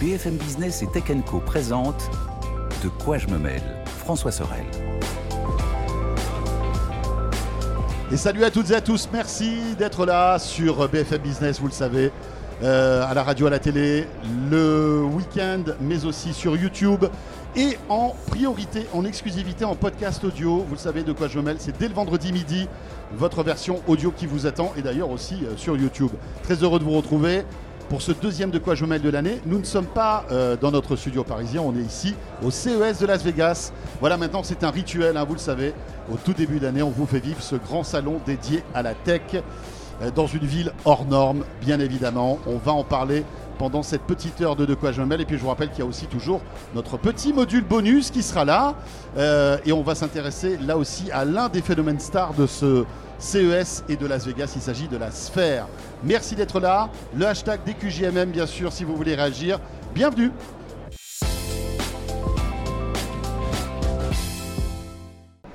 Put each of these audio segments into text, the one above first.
BFM Business et Tech & Co présente « De quoi je me mêle ?» François Sorel. Et salut à toutes et à tous, merci d'être là sur BFM Business, vous le savez, à la radio, à la télé, le week-end, mais aussi sur YouTube. Et en priorité, en exclusivité, en podcast audio, vous le savez, De quoi je me mêle, c'est dès le vendredi midi, votre version audio qui vous attend, et d'ailleurs aussi sur YouTube. Très heureux de vous retrouver. Pour ce deuxième De quoi je me mêle de l'année, nous ne sommes pas dans notre studio parisien, on est ici au CES de Las Vegas. Voilà, maintenant c'est un rituel, hein, vous le savez, au tout début d'année, on vous fait vivre ce grand salon dédié à la tech dans une ville hors norme, bien évidemment. On va en parler pendant cette petite heure de quoi je me mêle. Et puis je vous rappelle qu'il y a aussi toujours notre petit module bonus qui sera là. Et on va s'intéresser là aussi à l'un des phénomènes stars de ce CES et de Las Vegas, il s'agit de la sphère. Merci d'être là, le hashtag DQJMM bien sûr si vous voulez réagir, bienvenue.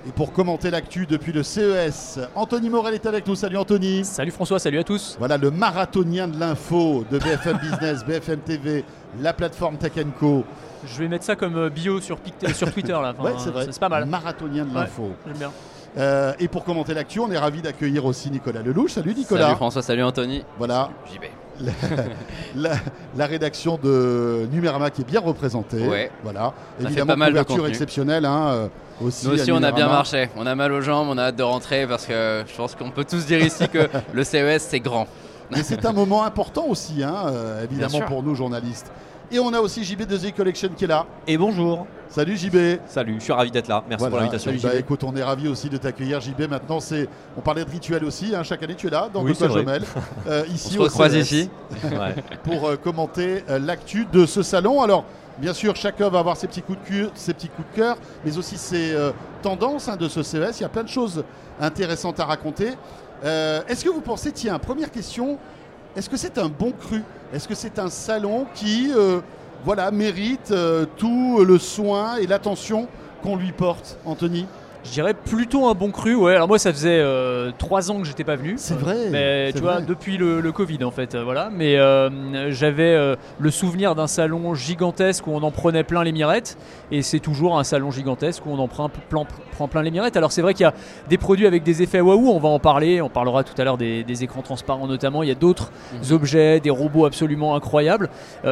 Et pour commenter l'actu depuis le CES, Anthony Morel est avec nous, salut Anthony. Salut François, salut à tous. Voilà le marathonien de l'info de BFM Business, BFM TV, la plateforme Tech & Co. Je vais mettre ça comme bio sur Twitter là, enfin, ouais, c'est vrai. C'est pas mal. Marathonien de l'info. Ouais, j'aime bien. Et pour commenter l'actu, on est ravis d'accueillir aussi Nicolas Lellouche. Salut Nicolas. Salut François, salut Anthony. Voilà. Salut JB. La rédaction de Numérama qui est bien représentée. Ouais. Voilà. Ça évidemment, couverture exceptionnelle. Hein, aussi nous aussi, on a bien marché. On a mal aux jambes, on a hâte de rentrer parce que je pense qu'on peut tous dire ici que le CES, c'est grand. Mais c'est un moment important aussi, hein, évidemment, pour nous journalistes. Et on a aussi JB 2 Collection qui est là. Et bonjour. Salut JB. Salut, je suis ravi d'être là. Merci pour l'invitation. Salut, JB. Écoute, on est ravi aussi de t'accueillir JB. Maintenant, on parlait de rituel aussi. Hein. Chaque année, tu es là dans De quoi je me mêle. Ici, on se croise ici pour commenter l'actu de ce salon. Alors, bien sûr, chacun va avoir ses petits coups de cœur, mais aussi ses tendances de ce CES. Il y a plein de choses intéressantes à raconter. Est-ce que vous pensez, première question, est-ce que c'est un bon cru ? Est-ce que c'est un salon qui mérite tout le soin et l'attention qu'on lui porte, Anthony ? Je dirais plutôt un bon cru, ouais. Alors moi, ça faisait 3 ans que j'étais pas venu. C'est vrai. Mais c'est vrai. Depuis le Covid, en fait, voilà. Mais j'avais le souvenir d'un salon gigantesque où on en prenait plein les mirettes, et c'est toujours un salon gigantesque où on en prend plein les mirettes. Alors c'est vrai qu'il y a des produits avec des effets waouh, on va en parler. On parlera tout à l'heure des écrans transparents notamment. Il y a d'autres objets, des robots absolument incroyables.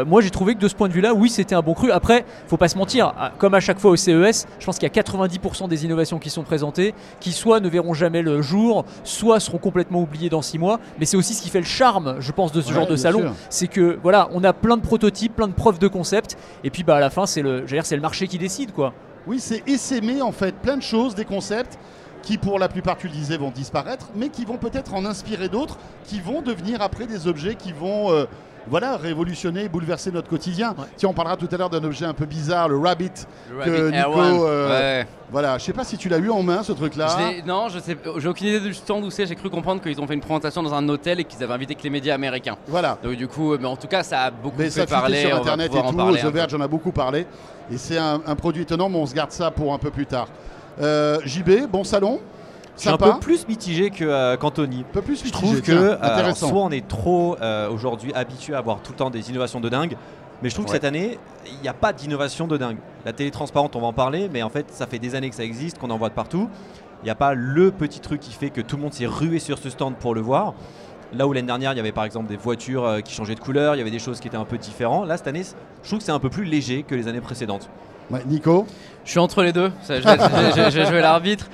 Moi, j'ai trouvé que de ce point de vue-là, oui, c'était un bon cru. Après, faut pas se mentir. Comme à chaque fois au CES, je pense qu'il y a 90% des innovations qui sont présentés, qui soit ne verront jamais le jour, soit seront complètement oubliés dans 6 mois, mais c'est aussi ce qui fait le charme, je pense, de ce genre de salon, c'est que voilà, on a plein de prototypes, plein de preuves de concept, et puis à la fin, c'est le marché qui décide, quoi. Oui, c'est essaimer en fait plein de choses, des concepts qui pour la plupart, tu le disais, vont disparaître, mais qui vont peut-être en inspirer d'autres, qui vont devenir après des objets qui vont révolutionner, bouleverser notre quotidien. Ouais. On parlera tout à l'heure d'un objet un peu bizarre, le Rabbit. Voilà, je sais pas si tu l'as eu en main ce truc-là. Non, je sais, j'ai aucune idée du stand où c'est. J'ai cru comprendre qu'ils ont fait une présentation dans un hôtel et qu'ils avaient invité que les médias américains. Voilà. Donc du coup, mais en tout cas, ça a beaucoup fait parler. Sur Internet et tout, The Verge en a beaucoup parlé. Et c'est un produit étonnant, mais on se garde ça pour un peu plus tard. JB, bon salon. Je suis un peu plus mitigé qu'Anthony. Je trouve que soit on est trop aujourd'hui habitué à avoir tout le temps des innovations de dingue, mais je trouve que cette année, il n'y a pas d'innovation de dingue. La télé transparente, on va en parler, mais en fait, ça fait des années que ça existe, qu'on en voit de partout. Il n'y a pas le petit truc qui fait que tout le monde s'est rué sur ce stand pour le voir. Là où l'année dernière, il y avait par exemple des voitures qui changeaient de couleur, il y avait des choses qui étaient un peu différentes. Là, cette année, je trouve que c'est un peu plus léger que les années précédentes. Nico ? Je suis entre les deux, j'ai joué l'arbitre.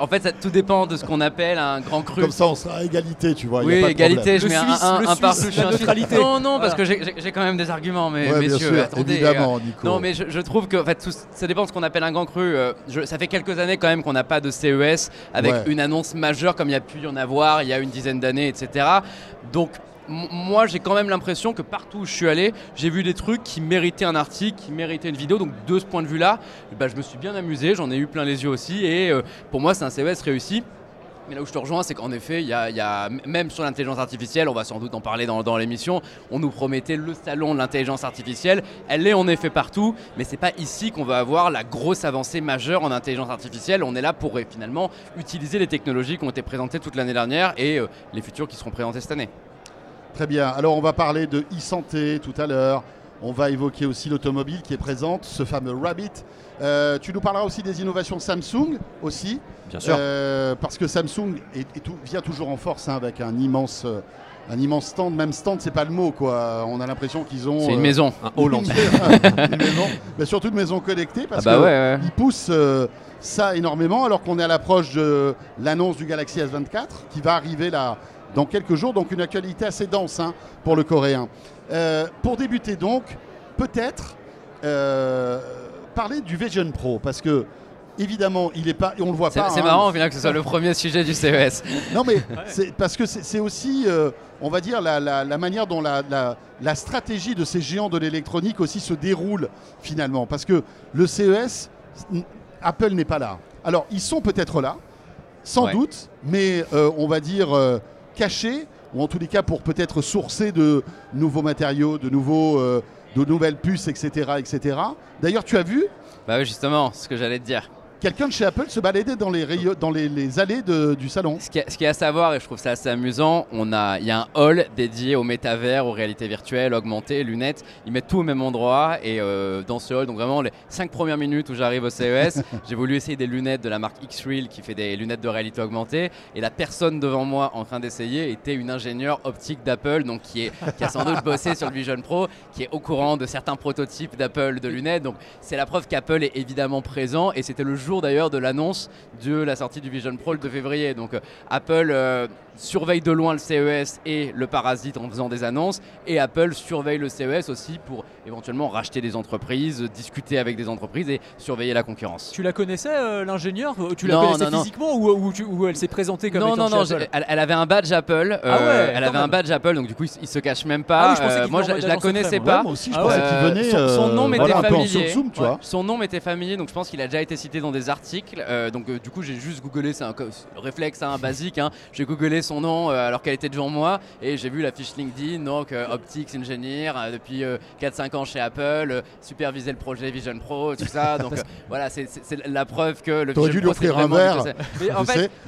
En fait, ça, tout dépend de ce qu'on appelle un grand cru. Comme ça, on sera à égalité, tu vois. Oui, égalité, je mets un partout. Non, parce que j'ai quand même des arguments, mais messieurs, bien sûr, attendez. Évidemment, Nico. Non, mais je trouve que en fait, ça dépend de ce qu'on appelle un grand cru. Ça fait quelques années quand même qu'on n'a pas de CES avec une annonce majeure comme il y a pu y en avoir il y a une dizaine d'années, etc. Donc, moi, j'ai quand même l'impression que partout où je suis allé, j'ai vu des trucs qui méritaient un article, qui méritaient une vidéo. Donc, de ce point de vue-là, je me suis bien amusé, j'en ai eu plein les yeux aussi. Et pour moi, c'est un CES réussi. Mais là où je te rejoins, c'est qu'en effet, même sur l'intelligence artificielle, on va sans doute en parler dans l'émission, on nous promettait le salon de l'intelligence artificielle. Elle est en effet partout, mais ce n'est pas ici qu'on va avoir la grosse avancée majeure en intelligence artificielle. On est là pour finalement utiliser les technologies qui ont été présentées toute l'année dernière et les futures qui seront présentées cette année. Très bien, alors on va parler de e-santé tout à l'heure, On va évoquer aussi l'automobile qui est présente, ce fameux Rabbit. Tu nous parleras aussi des innovations Samsung aussi. Bien sûr. Parce que Samsung vient toujours en force hein, avec un immense stand. Même stand, c'est pas le mot, quoi. On a l'impression qu'ils ont... C'est une maison, un Hollande. Une maison, mais surtout une maison connectée parce qu'ils poussent ça énormément alors qu'on est à l'approche de l'annonce du Galaxy S24 qui va arriver là dans quelques jours. Donc une actualité assez dense hein, pour le coréen. Pour débuter donc, peut-être parler du Vision Pro parce que évidemment il est pas, on le voit pas. C'est hein, marrant au final que ce soit le premier sujet du CES. Non mais c'est parce que c'est aussi, on va dire la manière dont la stratégie de ces géants de l'électronique aussi se déroule finalement parce que le CES, Apple n'est pas là. Alors ils sont peut-être là, sans doute, mais on va dire cachés. Ou en tous les cas pour peut-être sourcer de nouveaux matériaux, de nouvelles puces, etc. etc. D'ailleurs, tu as vu ? Bah oui, justement, ce que j'allais te dire. Quelqu'un de chez Apple se baladait dans les allées du salon. Ce qui est à savoir, et je trouve ça assez amusant, il y a un hall dédié au métavers, aux réalités virtuelles, augmentées, lunettes. Ils mettent tout au même endroit. Et dans ce hall, donc vraiment les 5 premières minutes où j'arrive au CES, j'ai voulu essayer des lunettes de la marque X-Real qui fait des lunettes de réalité augmentée. Et la personne devant moi en train d'essayer était une ingénieure optique d'Apple, donc qui a sans doute bossé sur le Vision Pro, qui est au courant de certains prototypes d'Apple de lunettes. Donc c'est la preuve qu'Apple est évidemment présent. Et c'était le jour d'ailleurs de l'annonce de la sortie du Vision Pro le 2 février. Donc Apple surveille de loin le CES et le parasite en faisant des annonces, et Apple surveille le CES aussi pour éventuellement racheter des entreprises, discuter avec des entreprises et surveiller la concurrence. Tu la connaissais l'ingénieur ? Tu la connaissais physiquement ou elle s'est présentée comme étant chez Apple ? Elle avait un badge Apple, elle avait un badge Apple, donc du coup il se cache même pas. Moi je la connaissais pas. Moi aussi je pensais qu'il venait. Son nom m'était familier. Son nom m'était familier, donc je pense qu'il a déjà été cité dans des articles. Donc du coup j'ai juste googlé, c'est un réflexe basique, j'ai googlé son nom alors qu'elle était devant moi et j'ai vu la fiche LinkedIn, donc optics ingénieur depuis 4-5 ans chez Apple, superviser le projet Vision Pro, tout ça, donc voilà, c'est la preuve que le Vision Pro c'est vraiment...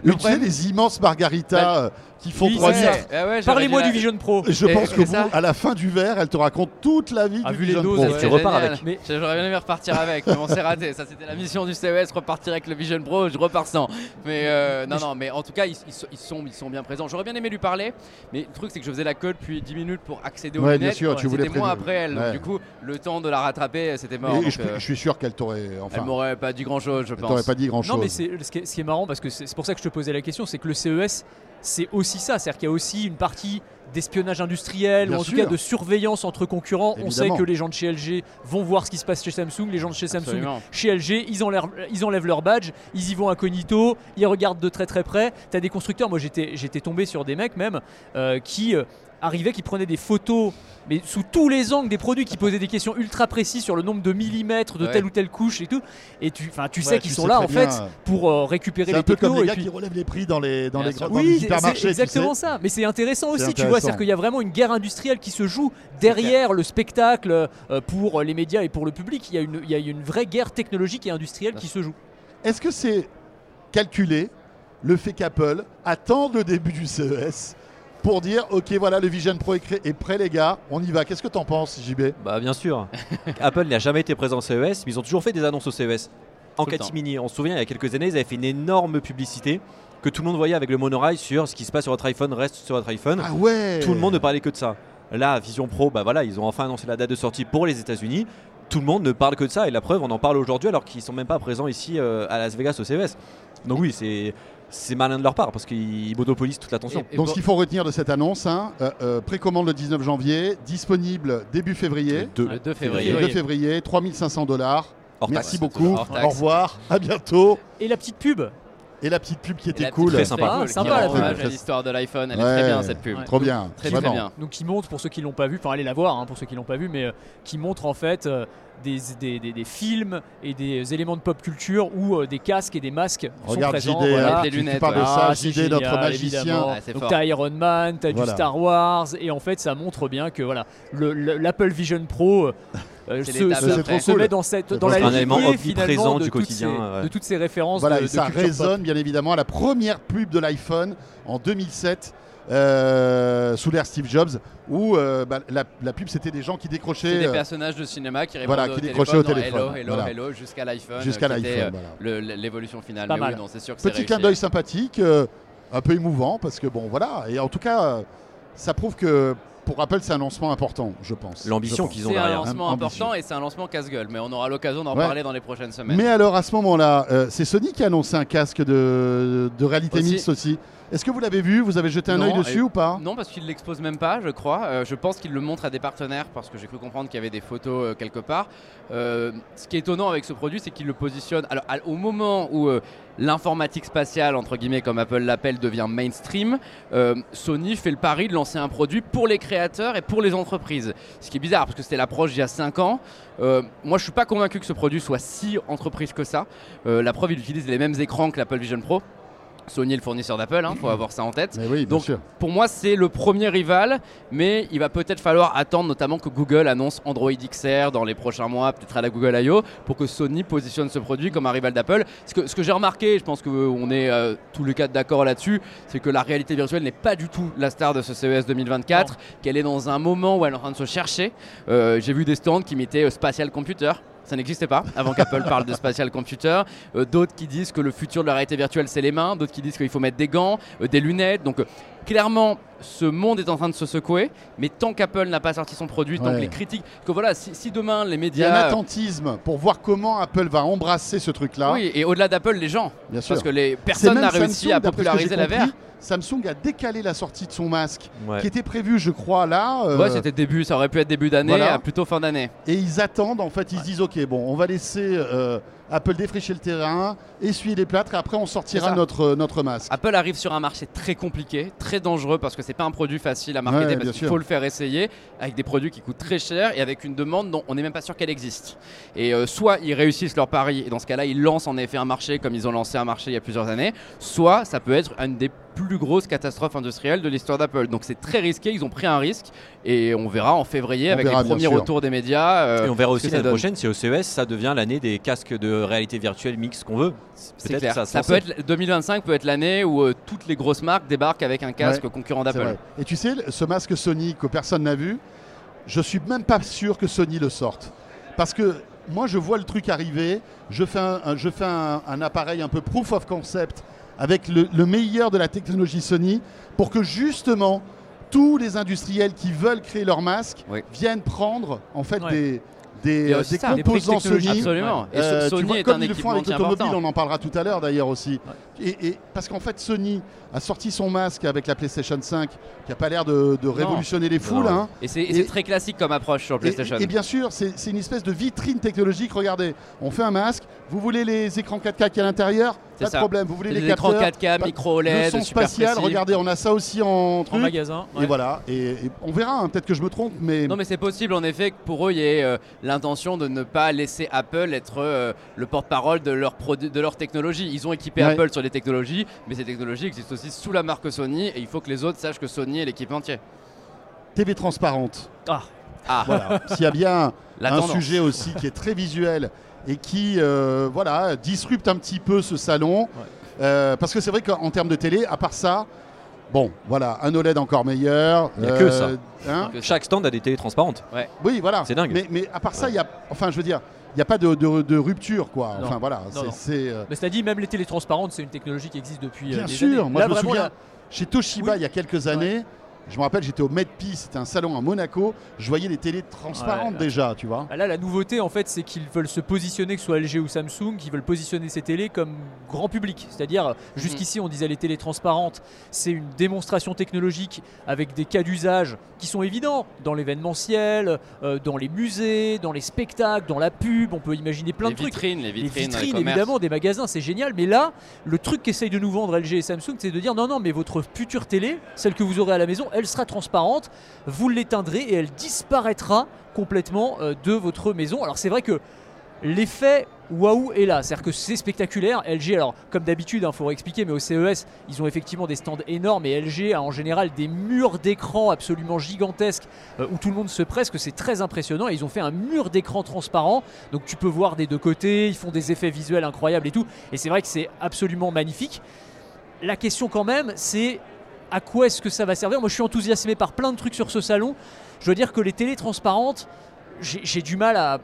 Utilisez les immenses margaritas qui font 3 litres. Parlez-moi du Vision Pro. Je pense que vous, à la fin du verre, elle te raconte toute la vie du Vision Pro. Tu repars avec. J'aurais bien aimé repartir avec, mais on s'est raté. Ça, c'était la mission du CES, repartir avec le Vision Pro, je repars sans. Mais non, non, mais en tout cas, ils sont bien présents. J'aurais bien aimé lui parler, mais le truc, c'est que je faisais la queue depuis 10 minutes pour accéder aux lunettes. C'était moins après elle. Donc, du coup, le temps de la rattraper, c'était mort. Je suis sûr qu'elle m'aurait pas dit grand-chose, je pense. Elle t'aurait pas dit grand-chose. Non, mais ce qui est marrant, parce que c'est pour ça que je te posais la question, c'est que le CES, c'est aussi ça, c'est-à-dire qu'il y a aussi une partie d'espionnage industriel, ou en tout cas de surveillance entre concurrents. Évidemment. On sait que les gens de chez LG vont voir ce qui se passe chez Samsung, les gens de chez Samsung chez LG, ils enlèvent leur badge, ils y vont incognito, ils regardent de très très près. T'as des constructeurs, moi j'étais tombé sur des mecs même qui arrivaient, qui prenaient des photos, mais sous tous les angles des produits, qui posaient des questions ultra précises sur le nombre de millimètres de telle ou telle couche et tout. Et tu sais qu'ils sont là en fait pour récupérer les technos. C'est un peu comme les gars qui relèvent les prix dans les supermarchés. C'est exactement ça. Mais c'est intéressant aussi, tu vois, c'est-à-dire qu'il y a vraiment une guerre industrielle qui se joue derrière le spectacle pour les médias et pour le public. Il y a une vraie guerre technologique et industrielle qui se joue. Est-ce que c'est calculé, le fait qu'Apple attend le début du CES pour dire ok, voilà, le Vision Pro est prêt les gars, on y va? Qu'est-ce que t'en penses, JB? Bah bien sûr. Apple n'a jamais été présent au CES, mais ils ont toujours fait des annonces au CES en catimini. On se souvient, il y a quelques années, ils avaient fait une énorme publicité que tout le monde voyait avec le monorail sur ce qui se passe sur votre iPhone reste sur votre iPhone. Ah ouais. Tout le monde ne parlait que de ça. Là, Vision Pro, bah voilà, ils ont enfin annoncé la date de sortie pour les États-Unis. Tout le monde ne parle que de ça, et la preuve, on en parle aujourd'hui alors qu'ils sont même pas présents ici à Las Vegas au CES. Donc oui, c'est malin de leur part parce qu'ils monopolisent toute l'attention. Donc ce qu'il faut retenir de cette annonce, précommande le 19 janvier, disponible début février. Le 2 février. Le 2 février, $3 500. Merci beaucoup, au revoir, à bientôt. Et la petite pub. Et la petite pub qui était cool. Très sympa. L'histoire de l'iPhone, elle est très bien cette pub. Trop bien. Très très bien. Donc qui montre, pour ceux qui l'ont pas vu, enfin allez la voir pour ceux qui l'ont pas vu, mais qui montre en fait des films et des éléments de pop culture où des casques et des masques sont présents. Regarde JD, voilà, tu parles de ça, JD, notre magicien. Donc t'as Iron Man, t'as du Star Wars, et en fait ça montre bien que voilà, l'Apple Vision Pro... se met dans la lignée présent du quotidien de toutes ces références. Voilà, ça résonne bien évidemment à la première pub de l'iPhone en 2007. sous l'ère Steve Jobs, où la pub, c'était des gens qui décrochaient. C'était des personnages de cinéma qui répondent qui décrochaient au téléphone. Hello, hello, voilà. Hello, jusqu'à l'iPhone. Jusqu'à l'iPhone, voilà. L'évolution finale. Mais oui, non, c'est sûr que petit clin d'œil sympathique, un peu émouvant, parce que bon, voilà. Et en tout cas, ça prouve que. Pour Apple, c'est un lancement important, je pense. L'ambition qu'ils ont derrière. C'est un lancement important et c'est un lancement casse-gueule, mais on aura l'occasion d'en parler dans les prochaines semaines. Mais alors, à ce moment-là, c'est Sony qui a annoncé un casque de réalité mixte aussi. Est-ce que vous l'avez vu? Vous avez jeté un œil dessus ou pas? Non, parce qu'il ne l'expose même pas, je crois. Je pense qu'il le montre à des partenaires, parce que j'ai cru comprendre qu'il y avait des photos quelque part. Ce qui est étonnant avec ce produit, c'est qu'il le positionne... Alors, au moment où l'informatique spatiale, entre guillemets, comme Apple l'appelle, devient mainstream, Sony fait le pari de lancer un produit pour les créateurs et pour les entreprises. Ce qui est bizarre, parce que c'était l'approche il y a 5 ans. Moi, je ne suis pas convaincu que ce produit soit si entreprise que ça. La preuve, il utilise les mêmes écrans que l'Apple Vision Pro. Sony est le fournisseur d'Apple, hein, faut avoir ça en tête. Oui, donc pour moi c'est le premier rival, mais il va peut-être falloir attendre notamment que Google annonce Android XR dans les prochains mois, peut-être à la Google I.O, pour que Sony positionne ce produit comme un rival d'Apple. Ce que j'ai remarqué, je pense qu'on est tous les quatre d'accord là-dessus, c'est que la réalité virtuelle n'est pas du tout la star de ce CES 2024, qu'elle est dans un moment où elle est en train de se chercher. J'ai vu des stands qui mettaient Spatial Computer. Ça n'existait pas avant qu'Apple parle de spatial computer. D'autres qui disent que le futur de la réalité virtuelle, c'est les mains. D'autres qui disent qu'il faut mettre des gants, des lunettes. Donc clairement, ce monde est en train de se secouer. Mais tant qu'Apple n'a pas sorti son produit, tant que les critiques... Parce que voilà, si demain, les médias... Il y a un attentisme pour voir comment Apple va embrasser ce truc-là. Oui, et au-delà d'Apple, les gens. Bien sûr. Parce que personne n'a réussi à populariser la VR. Samsung a décalé la sortie de son masque qui était prévu, je crois, là. Ouais, c'était début, ça aurait pu être début d'année, plutôt fin d'année. Et ils attendent, en fait, ils se disent ok, bon, on va laisser Apple défricher le terrain, essuyer les plâtres et après on sortira notre masque. Apple arrive sur un marché très compliqué, très dangereux parce que c'est pas un produit facile à marketer parce qu'il faut le faire essayer avec des produits qui coûtent très cher et avec une demande dont on n'est même pas sûr qu'elle existe. Et soit ils réussissent leur pari et dans ce cas-là ils lancent en effet un marché comme ils ont lancé un marché il y a plusieurs années, soit ça peut être une des plus grosse catastrophe industrielle de l'histoire d'Apple. Donc c'est très risqué, ils ont pris un risque et on verra en février avec les premiers retours des médias. Et on verra aussi l'année prochaine si au CES ça devient l'année des casques de réalité virtuelle mixte qu'on veut. C'est clair, ça peut être, 2025 peut être l'année où toutes les grosses marques débarquent avec un casque concurrent d'Apple. Et tu sais, ce masque Sony que personne n'a vu, je suis même pas sûr que Sony le sorte. Parce que moi je vois le truc arriver, je fais un appareil un peu proof of concept avec le meilleur de la technologie Sony, pour que justement tous les industriels qui veulent créer leur masque viennent prendre en fait des composants Sony. Absolument. Et Sony est comme un équipement avec l'automobile, on en parlera tout à l'heure d'ailleurs aussi. Ouais. Et parce qu'en fait Sony a sorti son masque avec la PlayStation 5 qui n'a pas l'air de révolutionner les foules. Hein. Et c'est très classique comme approche sur PlayStation. Et bien sûr, c'est une espèce de vitrine technologique. Regardez, on fait un masque, vous voulez les écrans 4K qui à l'intérieur? Pas de problème, vous voulez les capteurs, 4K, micro OLED, le son spatial, regardez, on a ça aussi en truc. En magasin. Et voilà, et on verra, hein, peut-être que je me trompe, mais... Non, mais c'est possible, en effet, que pour eux, il y ait l'intention de ne pas laisser Apple être le porte-parole de leur technologie. Ils ont équipé Apple sur les technologies, mais ces technologies existent aussi sous la marque Sony, et il faut que les autres sachent que Sony est l'équipementier. TV transparente. Voilà, s'il y a bien un sujet aussi qui est très visuel... et qui voilà, disrupte un petit peu ce salon. Parce que c'est vrai qu'en termes de télé, à part ça, bon, voilà, un OLED encore meilleur. Il n'y a que ça. Hein, chaque stand a des télés transparentes. Oui, voilà. C'est dingue. Mais à part ça, y a, enfin, je veux dire, il n'y a pas de rupture, quoi. Non. Enfin, voilà. Mais cela dit, même les télés transparentes, c'est une technologie qui existe depuis des années. Bien sûr. Moi, je me souviens, chez Toshiba, il y a quelques années, je me rappelle, j'étais au MedPi, c'était un salon à Monaco, je voyais les télés transparentes déjà, tu vois. Là, la nouveauté, en fait, c'est qu'ils veulent se positionner, que ce soit LG ou Samsung, qu'ils veulent positionner ces télés comme grand public. C'est-à-dire, jusqu'ici, on disait les télés transparentes, c'est une démonstration technologique avec des cas d'usage qui sont évidents dans l'événementiel, dans les musées, dans les spectacles, dans la pub, on peut imaginer plein de vitrines, trucs. Les vitrines, évidemment, des magasins, c'est génial. Mais là, le truc qu'essayent de nous vendre LG et Samsung, c'est de dire non, non, mais votre future télé, celle que vous aurez à la maison, elle sera transparente, vous l'éteindrez et elle disparaîtra complètement de votre maison. Alors c'est vrai que l'effet waouh est là, c'est-à-dire que c'est spectaculaire. LG, alors comme d'habitude, il faut expliquer, mais au CES, ils ont effectivement des stands énormes et LG a en général des murs d'écran absolument gigantesques où tout le monde se presse, que c'est très impressionnant. Et ils ont fait un mur d'écran transparent, donc tu peux voir des deux côtés, ils font des effets visuels incroyables et tout. Et c'est vrai que c'est absolument magnifique. La question quand même, c'est à quoi est-ce que ça va servir. Moi, je suis enthousiasmé par plein de trucs sur ce salon. Je dois dire que les télés transparentes, j'ai du mal à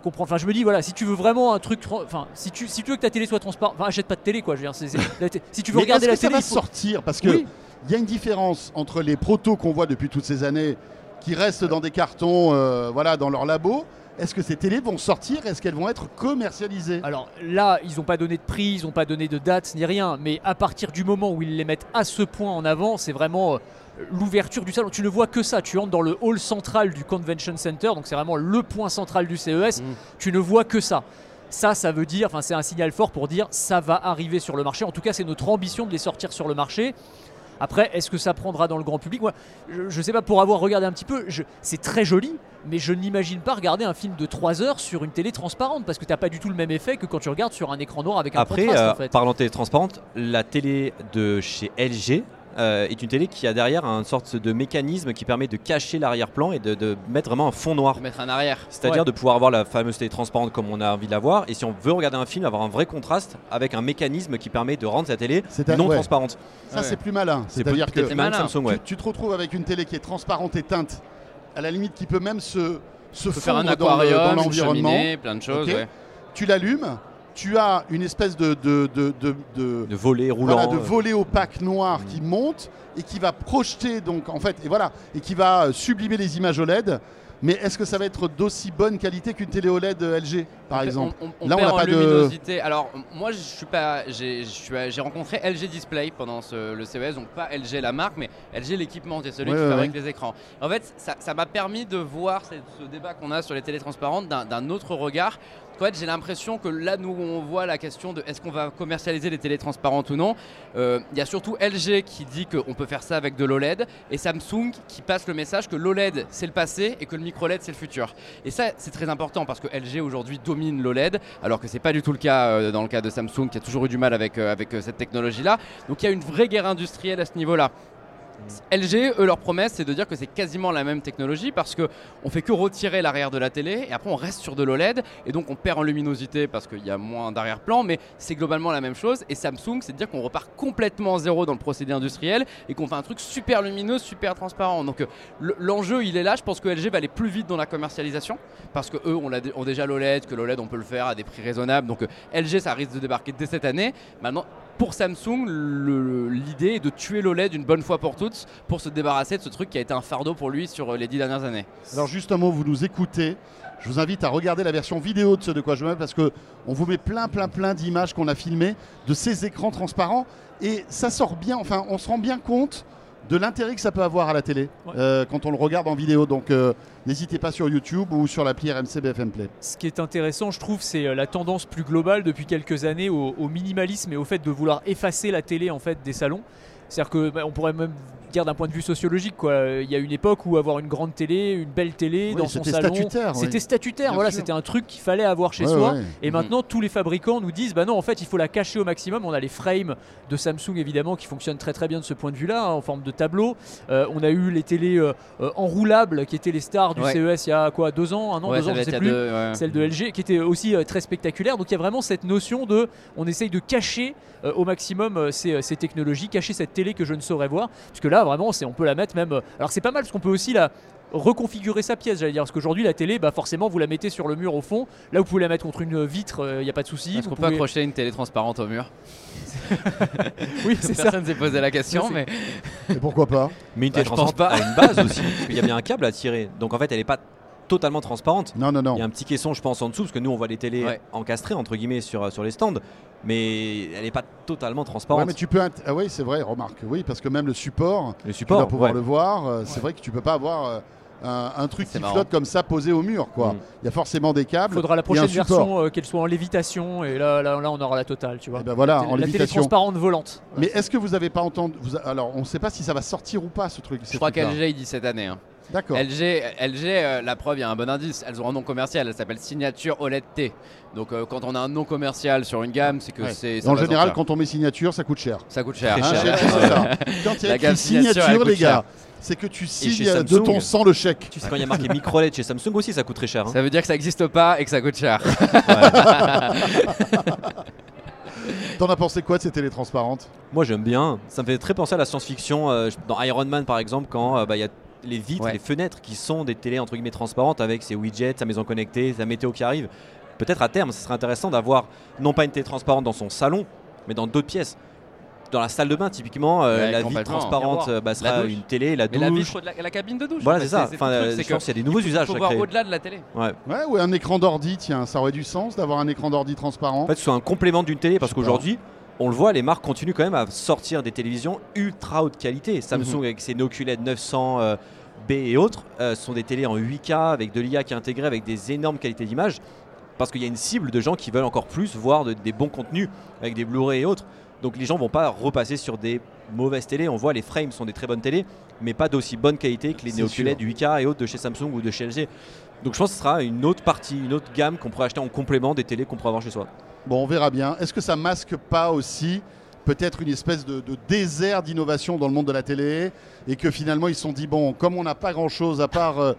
comprendre. Enfin, je me dis, voilà, si tu veux vraiment un truc, enfin, si tu veux que ta télé soit transparente, enfin, achète pas de télé, quoi. Je veux dire, si tu veux regarder la télé, ça va sortir, parce que oui, y a une différence entre les protos qu'on voit depuis toutes ces années, qui restent dans des cartons, voilà, dans leur labo. Est-ce que ces télés vont sortir? Est-ce qu'elles vont être commercialisées? Alors là, ils n'ont pas donné de prix, ils n'ont pas donné de date, ni rien. Mais à partir du moment où ils les mettent à ce point en avant, c'est vraiment l'ouverture du salon. Tu ne vois que ça. Tu entres dans le hall central du Convention Center, donc c'est vraiment le point central du CES. Mmh. Tu ne vois que ça. Ça veut dire, enfin, c'est un signal fort pour dire ça va arriver sur le marché. En tout cas, c'est notre ambition de les sortir sur le marché. Après, est-ce que ça prendra dans le grand public? Moi, je ne sais pas, pour avoir regardé un petit peu, c'est très joli, mais je n'imagine pas regarder un film de 3 heures sur une télé transparente, parce que tu n'as pas du tout le même effet que quand tu regardes sur un écran noir avec un contraste. Après, en fait, parlant de télé transparente, la télé de chez LG est une télé qui a derrière une sorte de mécanisme qui permet de cacher l'arrière-plan et de mettre vraiment un fond noir. De mettre un arrière. C'est-à-dire, ouais, de pouvoir avoir la fameuse télé transparente comme on a envie de la voir, et si on veut regarder un film, avoir un vrai contraste avec un mécanisme qui permet de rendre sa télé non, ouais, transparente. Ça, ouais, c'est plus malin. C'est-à-dire que malin. Samsung, ouais, tu te retrouves avec une télé qui est transparente et teinte, à la limite qui peut même se fondre faire un aquarium, dans l'environnement, plein de choses. Okay. Ouais. Tu l'allumes. Tu as une espèce de volet roulant, voilà, de volet opaque noir, mmh, qui monte et qui va projeter, donc en fait, et voilà, et qui va sublimer les images OLED. Mais est-ce que ça va être d'aussi bonne qualité qu'une télé OLED LG, par exemple? Là, on n'a pas de luminosité. Alors, moi, j'ai rencontré LG Display pendant le CES, donc pas LG la marque, mais LG l'équipement, c'est celui, ouais, qui, ouais, fabrique, ouais, les écrans. En fait, ça m'a permis de voir ce débat qu'on a sur les télés transparentes d'un autre regard. En fait, j'ai l'impression que là, nous, on voit la question de est-ce qu'on va commercialiser les télés transparentes ou non. Il y a surtout LG qui dit qu'on peut faire ça avec de l'OLED, et Samsung qui passe le message que l'OLED, c'est le passé et que le micro-LED, c'est le futur. Et ça, c'est très important parce que LG aujourd'hui domine l'OLED, alors que c'est pas du tout le cas dans le cas de Samsung, qui a toujours eu du mal avec cette technologie-là. Donc il y a une vraie guerre industrielle à ce niveau-là. LG, eux, leur promesse, c'est de dire que c'est quasiment la même technologie, parce qu'on ne fait que retirer l'arrière de la télé et après on reste sur de l'OLED, et donc on perd en luminosité parce qu'il y a moins d'arrière-plan, mais c'est globalement la même chose. Et Samsung, c'est de dire qu'on repart complètement à zéro dans le procédé industriel et qu'on fait un truc super lumineux, super transparent. Donc l'enjeu, il est là. Je pense que LG va aller plus vite dans la commercialisation parce qu'eux ont déjà l'OLED, que l'OLED on peut le faire à des prix raisonnables. Donc LG, ça risque de débarquer dès cette année. Maintenant, pour Samsung, l'idée est de tuer l'OLED une bonne fois pour toutes pour se débarrasser de ce truc qui a été un fardeau pour lui sur les 10 dernières années. Alors justement, vous nous écoutez, je vous invite à regarder la version vidéo de ce De Quoi Je Me Mêle, parce qu'on vous met plein d'images qu'on a filmées de ces écrans transparents, et ça sort bien, enfin on se rend bien compte de l'intérêt que ça peut avoir à la télé, ouais, quand on le regarde en vidéo. Donc n'hésitez pas sur YouTube ou sur l'appli RMC BFM Play. Ce qui est intéressant, je trouve, c'est la tendance plus globale depuis quelques années au minimalisme et au fait de vouloir effacer la télé en fait des salons. C'est-à-dire qu'on pourrait même dire d'un point de vue sociologique, quoi. Il y a une époque où avoir une grande télé, une belle télé, oui, dans son salon, c'était statutaire. Voilà, c'était un truc qu'il fallait avoir chez, ouais, soi. Ouais. Et maintenant, tous les fabricants nous disent, bah non, en fait, il faut la cacher au maximum. On a les frames de Samsung, évidemment, qui fonctionnent très très bien de ce point de vue-là, hein, en forme de tableau. On a eu les télés enroulables, qui étaient les stars du, ouais, CES il y a quoi, 2 ans, 1 an, ouais, 2 ans, je sais plus. Ouais. Celle de LG, qui était aussi très spectaculaire. Donc il y a vraiment cette notion de, on essaye de cacher au maximum ces technologies, cacher cette télé que je ne saurais voir, parce que là vraiment on peut la mettre même, alors c'est pas mal parce qu'on peut aussi la reconfigurer sa pièce, j'allais dire, parce qu'aujourd'hui la télé, bah forcément vous la mettez sur le mur au fond, là vous pouvez la mettre contre une vitre, il n'y a pas de souci. Est-ce qu'on peut accrocher une télé transparente au mur? Oui, c'est ça. Personne ne s'est posé la question, mais et pourquoi pas. Mais une télé transparente pas à une base aussi, parce qu'il y a bien un câble à tirer, donc en fait elle est pas totalement transparente. Non. Il y a un petit caisson, je pense, en dessous, parce que nous on voit les télés, ouais, encastrées entre guillemets sur les stands, mais elle n'est pas totalement transparente. Ouais, mais tu peux, ah oui, c'est vrai, remarque, oui, parce que même le support tu vas pouvoir, ouais, le voir. C'est, ouais, vrai que tu peux pas avoir un truc qui marrant, flotte comme ça posé au mur, quoi. Il y a forcément des câbles. Faudra la prochaine version qu'elle soit en lévitation, et là on aura la totale, tu vois. Et ben voilà, en lévitation. La télé transparente volante. Mais est-ce que vous avez pas entendu alors on ne sait pas si ça va sortir ou pas ce truc. Je crois qu'LG il dit cette année. Hein. D'accord. LG, la preuve, il y a un bon indice. Elles ont un nom commercial, elle s'appelle Signature OLED T. Donc quand on a un nom commercial sur une gamme, c'est que, ouais, c'est. En général, quand on met Signature, ça coûte cher. Ça coûte cher. Quand il y a écrit Signature, les gars, c'est que tu signes de ton sang le chèque. Tu sais, quand il y a marqué micro-LED chez Samsung aussi, ça coûte très cher. Hein. Ça veut dire que ça n'existe pas et que ça coûte cher. T'en as pensé quoi de ces télés transparentes? Moi j'aime bien, ça me fait très penser à la science-fiction, dans Iron Man par exemple, quand il y a les vitres, les fenêtres qui sont des télés entre guillemets transparentes avec ses widgets, sa maison connectée, sa météo qui arrive. Peut-être à terme, ce serait intéressant d'avoir non pas une télé transparente dans son salon, mais dans d'autres pièces. Dans la salle de bain, typiquement, la vitre transparente sera une télé, la douche. Mais la vitre, la cabine de douche. Voilà, c'est ça. Je pense qu'il y a des nouveaux usages. Il faut voir au-delà de la télé. Ouais. Ouais, ou un écran d'ordi, tiens, ça aurait du sens d'avoir un écran d'ordi transparent. En fait, c'est un complément d'une télé, parce qu'aujourd'hui, on le voit, les marques continuent quand même à sortir des télévisions ultra haute qualité. Samsung avec ses Neo QLED 900 B et autres, sont des télés en 8K avec de l'IA qui est intégrée, avec des énormes qualités d'image, parce qu'il y a une cible de gens qui veulent encore plus voir des bons contenus avec des Blu-ray et autres. Donc les gens ne vont pas repasser sur des mauvaises télés. On voit les frames sont des très bonnes télés, mais pas d'aussi bonne qualité que les Neo QLED 8K et autres de chez Samsung ou de chez LG. Donc je pense que ce sera une autre partie, une autre gamme qu'on pourrait acheter en complément des télés qu'on pourrait avoir chez soi. Bon, on verra bien. Est-ce que ça masque pas aussi peut-être une espèce de désert d'innovation dans le monde de la télé, et que finalement ils se sont dit, bon, comme on n'a pas grand-chose à part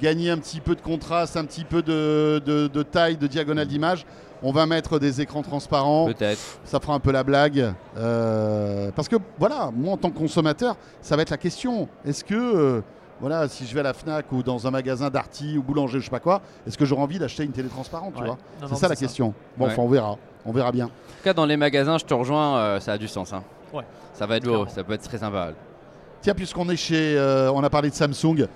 gagner un petit peu de contraste, un petit peu de taille, de diagonale d'image, on va mettre des écrans transparents. Peut-être. Ça fera un peu la blague. Parce que, voilà, moi, en tant que consommateur, ça va être la question. Est-ce que, voilà, si je vais à la Fnac ou dans un magasin d'Arty ou boulanger, je sais pas quoi, est-ce que j'aurais envie d'acheter une télé transparente, tu vois ? C'est ça la question. Bon, enfin, on verra. On verra bien. En tout cas, dans les magasins, je te rejoins, ça a du sens. Hein. Ouais. Ça va être beau, ça peut être très sympa. Tiens, puisqu'on est chez... on a parlé de Samsung.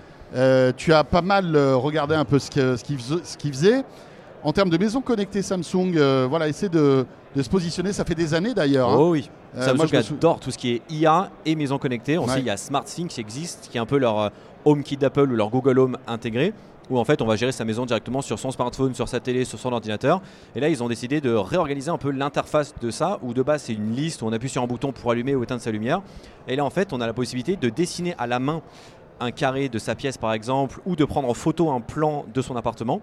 Tu as pas mal regardé un peu ce qu'ils faisaient. En termes de maison connectée, Samsung voilà, essaie de se positionner. Ça fait des années d'ailleurs. Oh oui, Samsung adore tout ce qui est IA et maison connectée. On sait qu'il y a SmartThings qui existe, qui est un peu leur HomeKit d'Apple ou leur Google Home intégré, où en fait on va gérer sa maison directement sur son smartphone, sur sa télé, sur son ordinateur. Et là, ils ont décidé de réorganiser un peu l'interface de ça, où de base c'est une liste où on appuie sur un bouton pour allumer ou éteindre sa lumière. Et là, en fait, on a la possibilité de dessiner à la main un carré de sa pièce par exemple, ou de prendre en photo un plan de son appartement.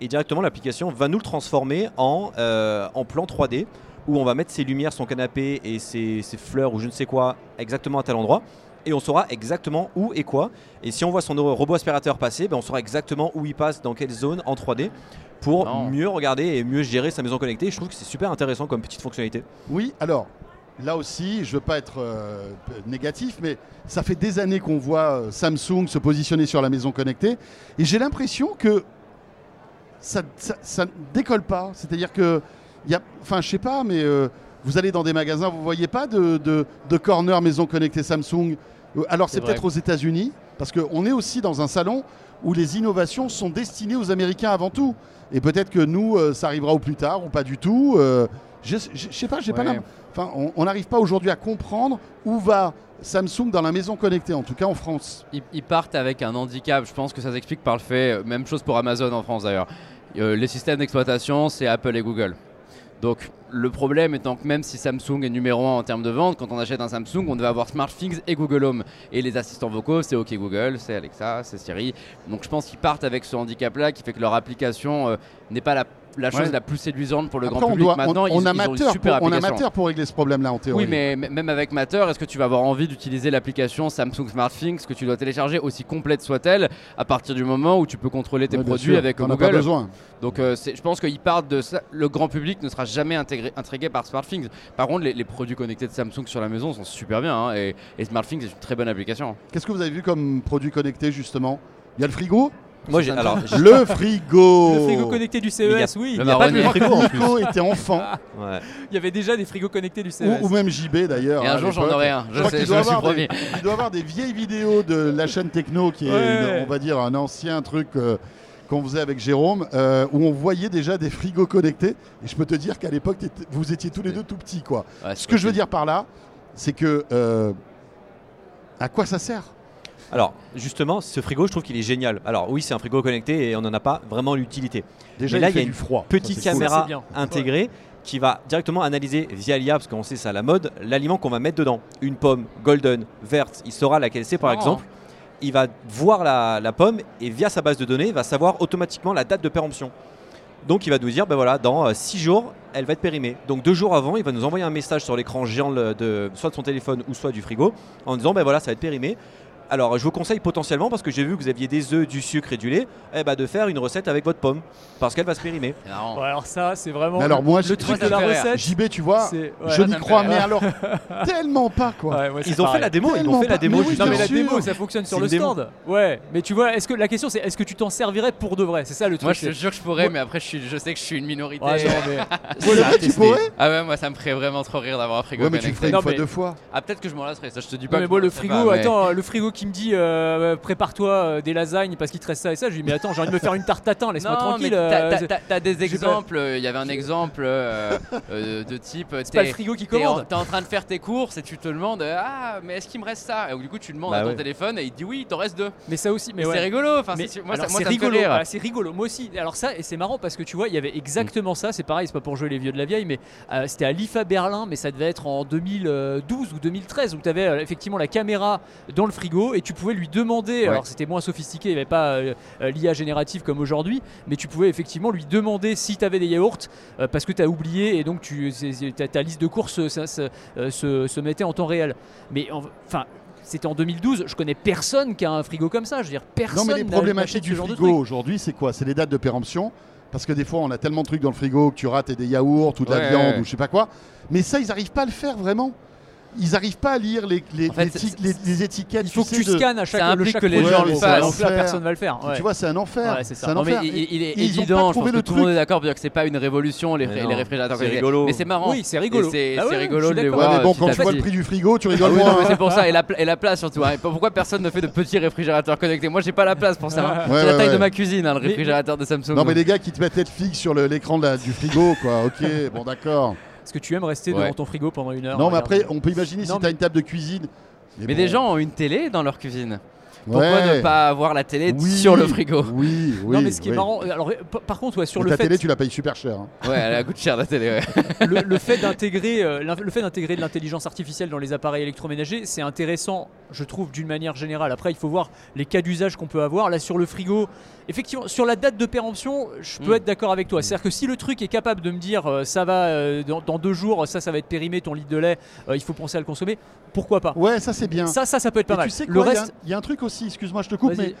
Et directement, l'application va nous le transformer en plan 3D, où on va mettre ses lumières, son canapé et ses fleurs ou je ne sais quoi exactement à tel endroit, et on saura exactement où et quoi. Et si on voit son robot aspirateur passer, ben on saura exactement où il passe, dans quelle zone, en 3D, pour mieux regarder et mieux gérer sa maison connectée. Et je trouve que c'est super intéressant comme petite fonctionnalité. Oui, alors... Là aussi, je ne veux pas être négatif, mais ça fait des années qu'on voit Samsung se positionner sur la maison connectée. Et j'ai l'impression que ça ne décolle pas. C'est-à-dire que, enfin, je ne sais pas, mais vous allez dans des magasins, vous ne voyez pas de corner maison connectée Samsung. Alors, c'est peut-être aux États-Unis, parce qu'on est aussi dans un salon où les innovations sont destinées aux Américains avant tout. Et peut-être que nous, ça arrivera au plus tard ou pas du tout. Je sais pas, j'ai pas l'âme. Enfin, on n'arrive pas aujourd'hui à comprendre où va Samsung dans la maison connectée, en tout cas en France. Ils partent avec un handicap. Je pense que ça s'explique par le fait, même chose pour Amazon en France d'ailleurs. Les systèmes d'exploitation, c'est Apple et Google. Donc le problème étant que même si Samsung est numéro 1 en termes de vente, quand on achète un Samsung, on doit avoir SmartThings et Google Home. Et les assistants vocaux, c'est OK Google, c'est Alexa, c'est Siri. Donc je pense qu'ils partent avec ce handicap-là qui fait que leur application n'est pas la chose la plus séduisante pour le grand public. Maintenant, on a Matter pour régler ce problème-là en théorie. Oui, mais même avec Matter, est-ce que tu vas avoir envie d'utiliser l'application Samsung SmartThings que tu dois télécharger, aussi complète soit-elle, à partir du moment où tu peux contrôler tes produits avec Google? On n'a pas besoin. Donc je pense qu'ils partent de ça. Le grand public ne sera jamais intrigué par SmartThings. Par contre, les produits connectés de Samsung sur la maison sont super bien, hein, et SmartThings est une très bonne application. Qu'est-ce que vous avez vu comme produits connectés justement? Il y a le frigo. Moi, le frigo. Le frigo connecté du CES, il n'y a pas de frigo en plus. Nico était enfant. Il y avait déjà des frigos connectés du CES. Ou même JB d'ailleurs. Et un jour, j'en aurai un. Il doit avoir des vieilles vidéos de la chaîne Techno, qui est, on va dire, un ancien truc qu'on faisait avec Jérôme, où on voyait déjà des frigos connectés. Et je peux te dire qu'à l'époque, vous étiez tous les deux tout petits, quoi. Ce que je veux dire par là, c'est que à quoi ça sert ? Alors justement, ce frigo, je trouve qu'il est génial. Alors oui, c'est un frigo connecté et on n'en a pas vraiment l'utilité. Déjà, mais là, il y a une petite caméra intégrée qui va directement analyser via l'IA, parce qu'on sait ça à la mode, l'aliment qu'on va mettre dedans. Une pomme golden, verte, il saura laquelle c'est par exemple. Il va voir la pomme et via sa base de données, il va savoir automatiquement la date de péremption. Donc il va nous dire, ben voilà, dans 6 jours, elle va être périmée. Donc 2 jours avant, il va nous envoyer un message sur l'écran géant soit de son téléphone ou soit du frigo en disant, ben voilà, ça va être périmé. Alors je vous conseille potentiellement, parce que j'ai vu que vous aviez des œufs, du sucre et du lait, eh ben, de faire une recette avec votre pomme, parce qu'elle va se périmer. Ouais, alors ça c'est vraiment alors moi, le truc de la recette. JB, tu vois, ouais, je n'y crois mais alors tellement pas quoi. Ouais, ouais, ils ont pareil. Fait la démo, tellement ils ont fait pas. La démo. Oui, non mais la démo ça fonctionne sur le stand. Ouais, mais tu vois, est-ce que la question c'est est-ce que tu t'en servirais pour de vrai? C'est ça le truc. Moi je te jure que je pourrais, mais après je sais que je suis une minorité. Tu pourrais? Ah ouais, moi ça me ferait vraiment trop rire d'avoir un frigo. Ouais, mais tu le ferais une fois, deux fois. Ah peut-être que je m'en lasserais, ça je te dis pas. Mais moi le frigo, attends, le frigo qui me dit prépare-toi des lasagnes parce qu'il te reste ça et ça, je lui dis mais attends, j'ai envie de me faire une tarte tatin, laisse-moi tranquille. T'as des exemples, il y avait un exemple de type c'est pas le frigo qui commande. T'es en train de faire tes courses et tu te demandes ah mais est-ce qu'il me reste ça, et du coup tu demandes à ton téléphone et il te dit oui, il t'en reste deux. Mais ça aussi, mais c'est rigolo, enfin moi c'est rigolo, c'est rigolo. Moi aussi. Alors ça, et c'est marrant parce que tu vois, il y avait exactement ça, c'est pareil, c'est pas pour jouer les vieux de la vieille, mais c'était à l'IFA Berlin, mais ça devait être en 2012 ou 2013 où t'avais effectivement la caméra dans le frigo et tu pouvais lui demander, alors c'était moins sophistiqué, il n'y avait pas l'IA générative comme aujourd'hui, mais tu pouvais effectivement lui demander si tu avais des yaourts parce que tu as oublié, et donc ta liste de courses se mettait en temps réel. Mais enfin, c'était en 2012, je connais personne qui a un frigo comme ça, je veux dire personne. Non mais les problématiques du frigo aujourd'hui, c'est quoi? C'est les dates de péremption, parce que des fois on a tellement de trucs dans le frigo que tu rates des yaourts ou de la viande ou je sais pas quoi, mais ça ils n'arrivent pas à le faire vraiment. Ils n'arrivent pas à lire les étiquettes. Il faut que tu scannes à chaque que les gens le fassent. La personne va le faire. Ouais. Tu vois, c'est un enfer. Ouais, c'est un enfer. Non, mais il est évident. Je pense que tout le monde est d'accord pour dire que c'est pas une révolution les réfrigerateurs. C'est rigolo. Mais c'est marrant. Oui, c'est rigolo. C'est rigolo de les voir. Mais bon, quand tu vois le prix du frigo, tu rigoles. Non, mais c'est pour ça. Et la place surtout. Pourquoi personne ne fait de petits réfrigérateurs connectés? Moi, j'ai pas la place pour ça. C'est la taille de ma cuisine, le réfrigérateur de Samsung. Non, mais les gars qui te mettent Netflix sur l'écran du frigo, quoi. Ok, bon, d'accord. Est-ce que tu aimes rester devant ton frigo pendant une heure? Non, mais après, on peut imaginer si tu as une table de cuisine. Mais des gens ont une télé dans leur cuisine. Pourquoi ne pas avoir la télé sur le frigo? Oui. Non, mais ce qui est marrant, alors par contre, sur le fait. La télé, tu la payes super cher. Hein. Ouais, elle coûte cher la télé. Ouais. Le fait d'intégrer de l'intelligence artificielle dans les appareils électroménagers, c'est intéressant, je trouve, d'une manière générale. Après, il faut voir les cas d'usage qu'on peut avoir. Là, sur le frigo, effectivement, sur la date de péremption, je peux être d'accord avec toi. C'est-à-dire que si le truc est capable de me dire ça va dans 2 jours, ça va être périmé, ton litre de lait, il faut penser à le consommer, pourquoi pas? Ouais, ça c'est bien. Ça peut être pas mal. Tu sais quoi, le reste, il y a un truc aussi. Excuse-moi, je te coupe, mais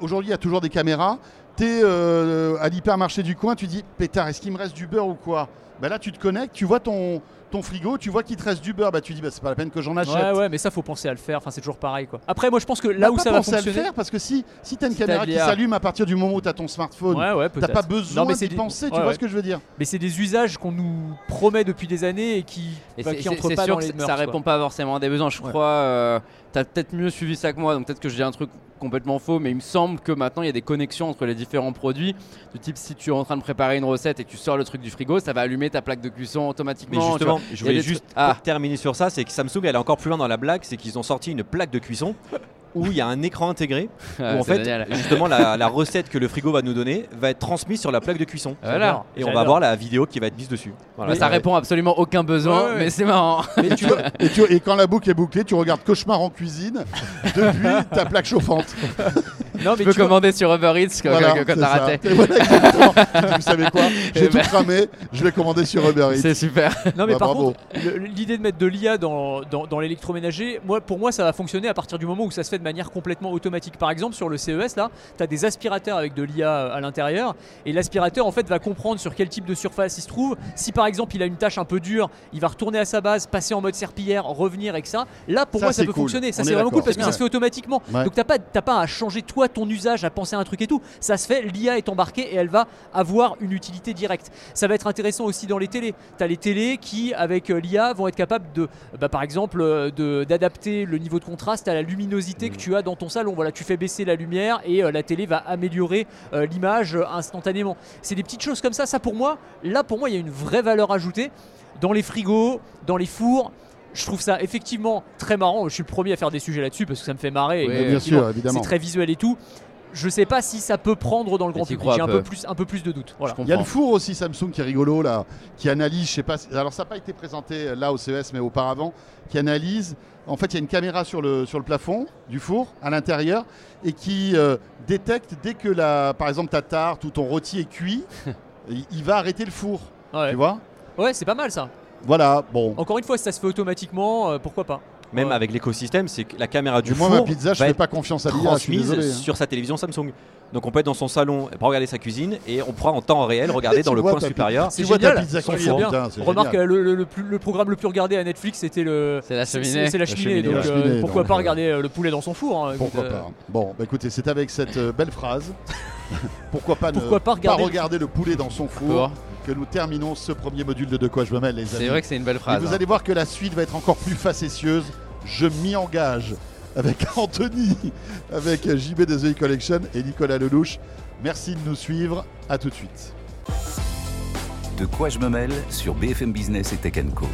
aujourd'hui, il y a toujours des caméras. T'es à l'hypermarché du coin, tu dis pétard, est-ce qu'il me reste du beurre ou quoi? Bah là, tu te connectes, tu vois ton frigo, tu vois qu'il te reste du beurre, bah tu dis bah c'est pas la peine que j'en achète. Ouais, mais ça faut penser à le faire. Enfin, c'est toujours pareil quoi. Après, moi, je pense que là où ça va fonctionner, à le faire, parce que si t'as une caméra qui s'allume à partir du moment où t'as ton smartphone, t'as pas besoin d'y penser. Tu vois ce que je veux dire? Mais c'est des usages qu'on nous promet depuis des années et qui entrent pas dans les mœurs. Ça répond pas forcément à des besoins. Je crois. T'as peut-être mieux suivi ça que moi, donc peut-être que je dis un truc complètement faux, mais il me semble que maintenant il y a des connexions entre les différents produits, du type si tu es en train de préparer une recette et que tu sors le truc du frigo, ça va allumer ta plaque de cuisson automatiquement. Mais justement, je voulais juste terminer sur ça, c'est que Samsung elle est encore plus loin dans la blague, c'est qu'ils ont sorti une plaque de cuisson où il y a un écran intégré où en fait génial. Justement la recette que le frigo va nous donner va être transmise sur la plaque de cuisson et on va avoir la vidéo qui va être mise dessus. Voilà. Ça répond absolument aucun besoin mais c'est marrant. Mais tu vois, et quand la boucle est bouclée, tu regardes Cauchemar en cuisine depuis ta plaque chauffante. Non, mais tu peux commander sur Uber Eats quand t'as raté. Voilà, exactement. Vous savez quoi? J'ai tout cramé, je vais commander sur Uber Eats. C'est super. Non, mais par contre, l'idée de mettre de l'IA dans l'électroménager, pour moi, ça va fonctionner à partir du moment où ça se fait de manière complètement automatique. Par exemple, sur le CES, là, t'as des aspirateurs avec de l'IA à l'intérieur, et l'aspirateur, en fait, va comprendre sur quel type de surface il se trouve. Si par exemple, il a une tâche un peu dure, il va retourner à sa base, passer en mode serpillière, revenir avec ça. Là, pour moi, ça peut fonctionner. Ça, c'est vraiment cool parce que ça se fait automatiquement. Donc, t'as pas à changer toi ton usage, à penser à un truc et tout, ça se fait, l'IA est embarquée et elle va avoir une utilité directe. Ça va être intéressant aussi dans les télés. Tu as les télés qui, avec l'IA, vont être capables de, par exemple, d'adapter le niveau de contraste à la luminosité que tu as dans ton salon. Voilà, tu fais baisser la lumière et la télé va améliorer l'image instantanément. C'est des petites choses comme ça. Ça, pour moi, il y a une vraie valeur ajoutée dans les frigos, dans les fours. Je trouve ça effectivement très marrant. Je suis le premier à faire des sujets là-dessus parce que ça me fait marrer. Oui, bien sûr, évidemment. C'est très visuel et tout. Je sais pas si ça peut prendre dans le grand public. J'ai un peu plus de doutes. Voilà. Il y a le four aussi Samsung qui est rigolo là, qui analyse. Je sais pas. Alors ça n'a pas été présenté là au CES, mais auparavant, qui analyse. En fait, il y a une caméra sur le plafond du four à l'intérieur et qui détecte dès que par exemple ta tarte ou ton rôti est cuit, il va arrêter le four. Ouais. Tu vois? Ouais, c'est pas mal ça. Voilà, bon. Encore une fois, si ça se fait automatiquement, pourquoi pas? même avec l'écosystème, c'est que la caméra du four. Moi, ma pizza, je fais pas confiance à l'IA, transmise sur sa télévision Samsung. Donc on peut être dans son salon, regarder sa cuisine et on pourra en temps réel regarder dans le coin supérieur. C'est génial. Remarque, le programme le plus regardé à Netflix, c'était la cheminée. C'est la cheminée. Donc pourquoi pas regarder le poulet dans son four. Pourquoi pas. Bon, écoutez, c'est avec cette belle phrase. Pourquoi pas regarder le poulet dans son four que nous terminons ce premier module de quoi je me mêle, les amis. C'est vrai que c'est une belle phrase. Et vous allez voir que la suite va être encore plus facétieuse. Je m'y engage avec Anthony, avec JB 2 Collection et Nicolas Lellouche. Merci de nous suivre. À tout de suite. De quoi je me mêle sur BFM Business et Tech & Co.